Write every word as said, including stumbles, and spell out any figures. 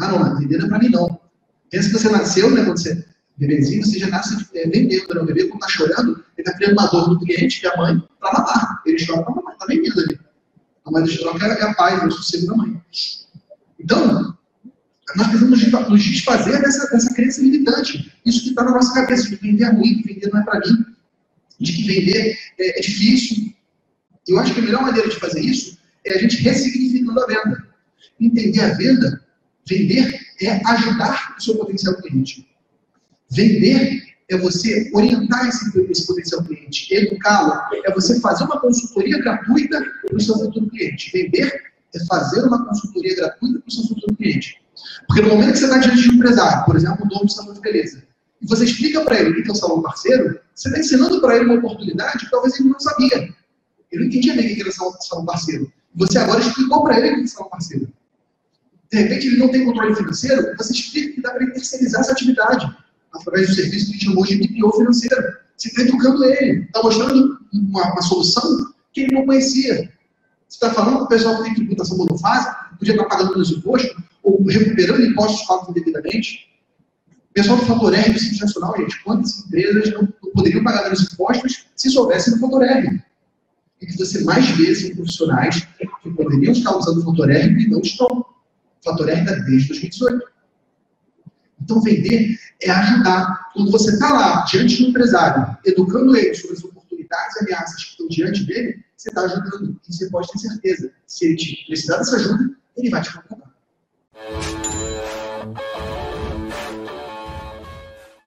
Ah, não, vender não é pra mim, não. Pensa que você nasceu, né, quando você bebezinho, você já nasce vendendo, né? O bebê, quando tá chorando, ele tá criando uma dor do cliente, que é a mãe, pra mamar. Ele chora pra mamar, tá vendendo ali. A mãe do troca é a paz, é o sossego da mãe. Então, nós precisamos nos desfazer dessa, dessa crença limitante. Isso que está na nossa cabeça, de vender é ruim, que vender não é para mim, de que vender é, é difícil. Eu acho que a melhor maneira de fazer isso é a gente ressignificando a venda. Entender a venda, vender é ajudar o seu potencial cliente. Vender é você orientar esse, esse potencial cliente, educá-lo, é você fazer uma consultoria gratuita para o seu futuro cliente. Vender é fazer uma consultoria gratuita para o seu futuro cliente. Porque no momento que você está diante de um empresário, por exemplo, o dono do salão de beleza, e você explica para ele o que é o salão parceiro, você está ensinando para ele uma oportunidade que talvez ele não sabia. Ele não entendia bem o que era o salão parceiro. Você agora explicou para ele o que é o salão parceiro. De repente ele não tem controle financeiro, você explica que dá para ele terceirizar essa atividade através do serviço que a gente chamou de B P O financeiro. Você está educando ele, está mostrando uma, uma solução que ele não conhecia. Você está falando para o pessoal que tem tributação monofásica, podia estar pagando menos imposto, ou recuperando impostos pagos indevidamente. O pessoal do Fator R, do Simples Nacional, gente, quantas empresas não poderiam pagar menos impostos se soubessem do Fator R? E que você mais vê são profissionais que poderiam estar usando o Fator R e não estão. O Fator R está desde dois mil e dezoito. Então, vender é ajudar. Quando você está lá, diante de um empresário, educando ele sobre as oportunidades e ameaças que estão diante dele, você está ajudando. E você pode ter certeza, se ele te precisar dessa ajuda, ele vai te contratar.